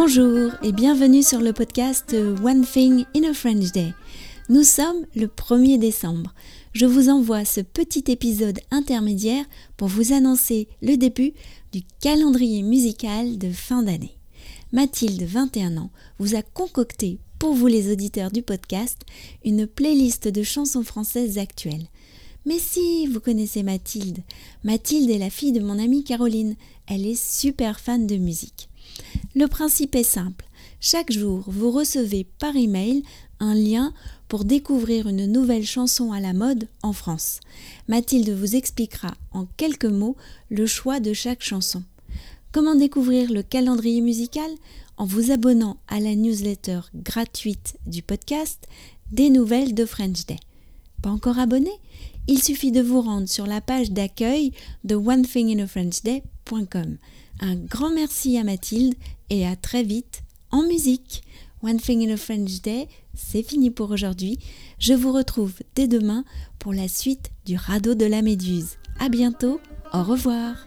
Bonjour et bienvenue sur le podcast One Thing in a French Day. Nous sommes le 1er décembre. Je vous envoie ce petit épisode intermédiaire pour vous annoncer le début du calendrier musical de fin d'année. Mathilde, 21 ans, vous a concocté pour vous les auditeurs du podcast une playlist de chansons françaises actuelles. Mais si, vous connaissez Mathilde. Mathilde est la fille de mon amie Caroline. Elle est super fan de musique. Le principe est simple. Chaque jour, vous recevez par email un lien pour découvrir une nouvelle chanson à la mode en France. Mathilde vous expliquera en quelques mots le choix de chaque chanson. Comment découvrir le calendrier musical ? En vous abonnant à la newsletter gratuite du podcast Des Nouvelles de French Day. Pas encore abonné ? Il suffit de vous rendre sur la page d'accueil de onethinginafrenchday.com. Un grand merci à Mathilde et à très vite en musique. One Thing in a French Day, c'est fini pour aujourd'hui. Je vous retrouve dès demain pour la suite du Radeau de la Méduse. À bientôt, au revoir.